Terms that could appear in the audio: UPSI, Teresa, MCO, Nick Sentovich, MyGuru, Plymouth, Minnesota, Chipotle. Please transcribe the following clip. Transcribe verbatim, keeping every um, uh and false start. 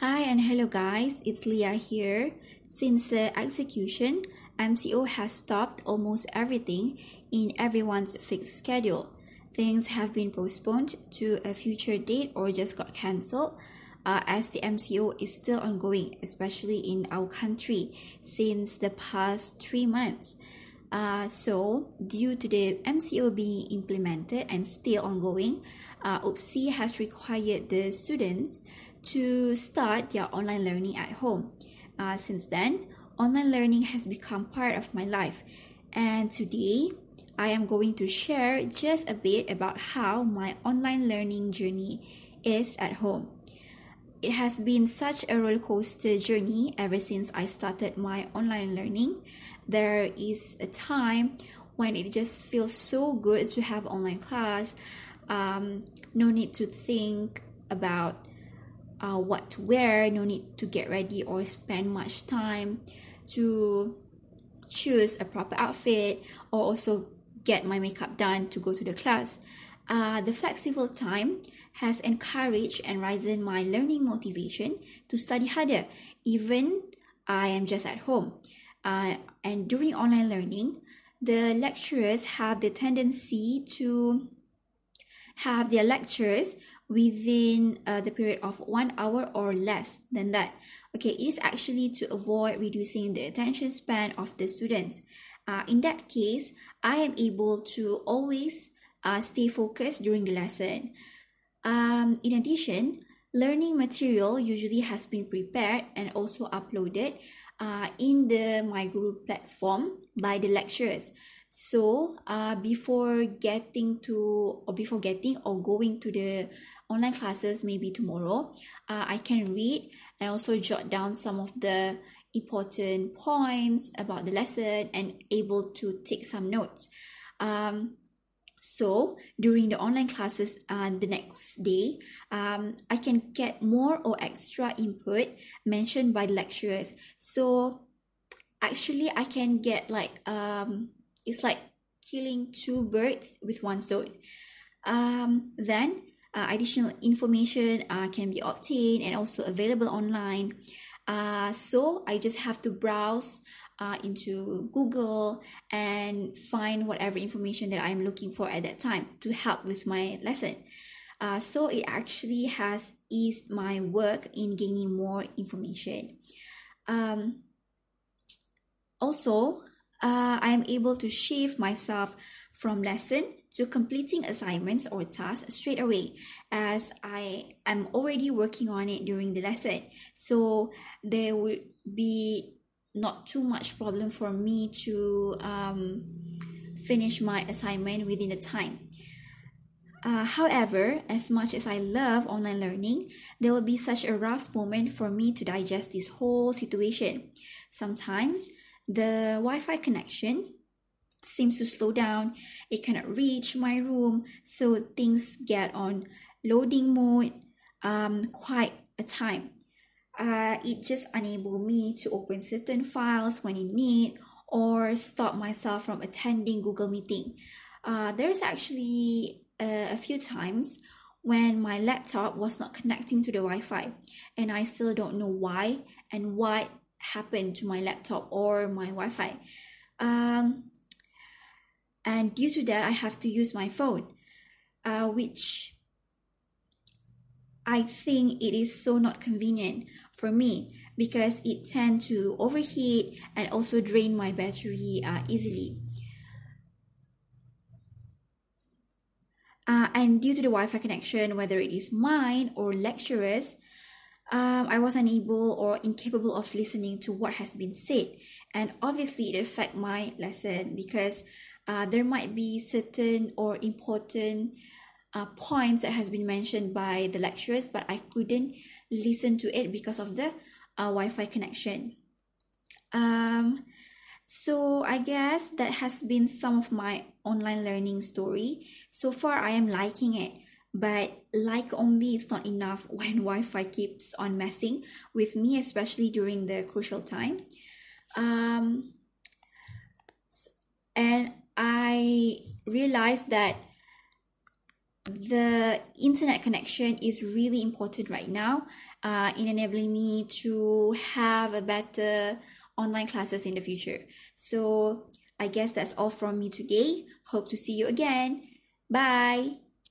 Hi and hello guys, it's Leah here. Since the execution, M C O has stopped almost everything in everyone's fixed schedule. Things have been postponed to a future date or just got cancelled uh, as the M C O is still ongoing, especially in our country since the past three months. Uh, so, due to the M C O being implemented and still ongoing, uh, U P S I has required the students to start their online learning at home. Uh, since then, online learning has become part of my life. And today, I am going to share just a bit about how my online learning journey is at home. It has been such a roller coaster journey ever since I started my online learning. There is a time when it just feels so good to have online class. Um, no need to think about Uh, what to wear, no need to get ready or spend much time to choose a proper outfit or also get my makeup done to go to the class. Uh, the flexible time has encouraged and risen my learning motivation to study harder, even I am just at home. Uh, and during online learning, the lecturers have the tendency to have their lectures within uh, the period of one hour or less than that. Okay, it is actually to avoid reducing the attention span of the students. Uh, in that case, I am able to always uh, stay focused during the lesson. Um, in addition, learning material usually has been prepared and also uploaded uh, in the MyGuru platform by the lecturers. So, uh, before getting to or before getting or going to the online classes, maybe tomorrow, uh, I can read and also jot down some of the important points about the lesson and able to take some notes. Um, so during the online classes, uh, the next day, um, I can get more or extra input mentioned by the lecturers. So, actually, I can get like um. It's like killing two birds with one stone. Um, then uh, additional information uh, can be obtained and also available online. Uh, so I just have to browse uh, into Google and find whatever information that I'm looking for at that time to help with my lesson. Uh, so it actually has eased my work in gaining more information. Um, also, Uh, I am able to shift myself from lesson to completing assignments or tasks straight away as I am already working on it during the lesson. So there would be not too much problem for me to um, finish my assignment within the time. Uh, however, as much as I love online learning, there will be such a rough moment for me to digest this whole situation. Sometimes, the Wi-Fi connection seems to slow down. It cannot reach my room, so things get on loading mode um, quite a time. Uh, it just enables me to open certain files when in need or stop myself from attending Google Meeting. Uh, there's actually uh, a few times when my laptop was not connecting to the Wi-Fi and I still don't know why and what happened to my laptop or my Wi-Fi. Um, and due to that, I have to use my phone, uh, which I think it is so not convenient for me because it tends to overheat and also drain my battery uh, easily. Uh, and due to the Wi-Fi connection, whether it is mine or lecturers, Um, I was unable or incapable of listening to what has been said, and obviously it affects my lesson because uh, there might be certain or important uh, points that has been mentioned by the lecturers, but I couldn't listen to it because of the uh, Wi-Fi connection. Um, so I guess that has been some of my online learning story. So far, I am liking it. But like only it's not enough when Wi-Fi keeps on messing with me, especially during the crucial time. Um, and I realized that the internet connection is really important right now uh, in enabling me to have a better online classes in the future. So I guess that's all from me today. Hope to see you again. Bye.